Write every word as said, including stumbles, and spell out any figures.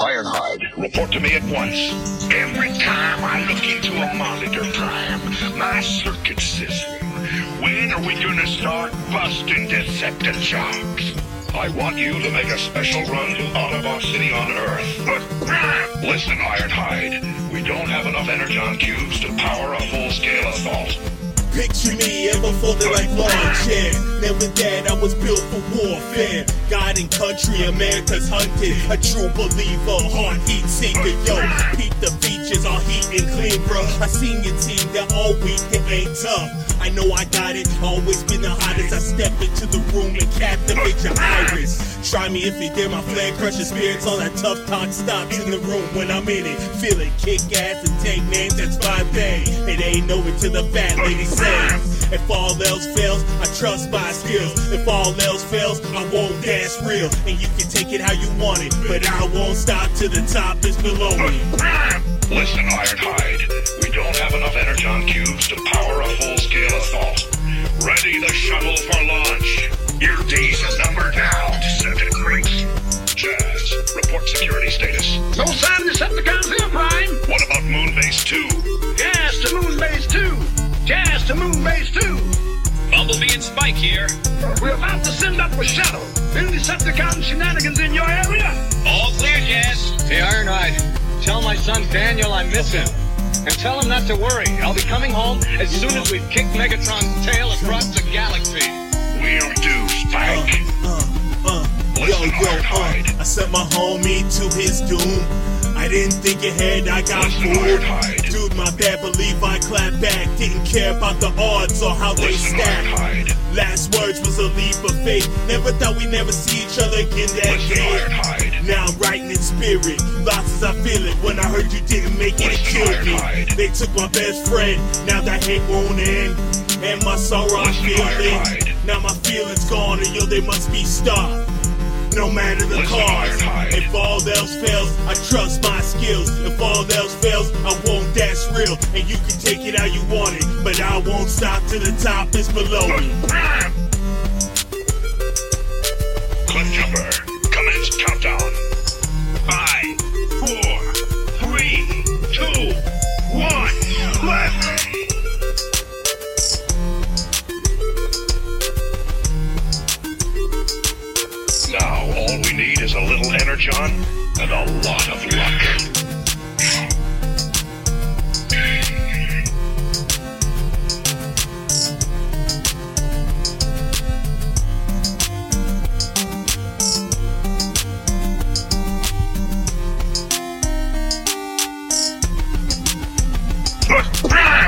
Ironhide, report to me at once. Every time I look into a monitor, Prime, my circuit system. When are we gonna start busting Decepticons? I want you to make a special run to Autobot City on Earth. But, Prime! Listen, Ironhide, we don't have enough energon cubes to power a full-scale assault. Picture me ever for the like lawn chair. Never that I was built for warfare. God and country, America's hunted. A true believer, hard heat seeker. Yo, peep the features, all heat and clean, bro. I seen your team, they're all weak, it ain't tough. I know I got it, always been the hottest. I step into the room and captivate your iris. Try me if you dare, my flag crusher spirits. All that tough talk stops in the room when I'm in it. Feel it, kick ass and take names, that's my thing. It ain't over till the fat lady sings. If all else fails, I trust my skills. If all else fails, I won't dance real. And you can take it how you want it, but I won't stop till the top is below me. Listen, Ironhide, we don't have enough energon cubes to power a full-scale assault. Ready the shuttle for launch. Your days are numbered now, Decepticons. Jazz, report security status. No sign of Decepticons here, Prime. What about Moonbase two? Jazz to Moonbase two. Jazz to Moonbase two. Bumblebee and Spike here. We're about to send up a shuttle. Any Decepticon shenanigans in your area? All clear, Jazz. Hey, Ironhide, tell my son Daniel I miss him. And tell him not to worry. I'll be coming home as soon as we've kicked Megatron's tail across the galaxy. We'll do, Spike. Uh, uh, uh. Listen, yo, yo, Ironhide. Uh, I sent my homie to his doom. I didn't think ahead, I got Listen, fooled. Ironhide. Dude, my bad, believe I clapped back. Didn't care about the odds or how Listen, they stacked. Ironhide. Last words was a leap of faith. Never thought we'd never see each other again that day. Now I'm writing in spirit. Lost as I feel it. When I heard you didn't make it, it killed me. They took my best friend. Now that hate won't end. And my sorrow I'm feeling. Now my feelings gone, and yo, they must be starved. No matter the cost. If all else fails, I trust my skills. If all else fails, I won't dash real. And you can take it how you want it, but I won't stop till the top is below me. Clip jumper, commence countdown. Five, four, three, two, one, left. Is a little energon and a lot of luck.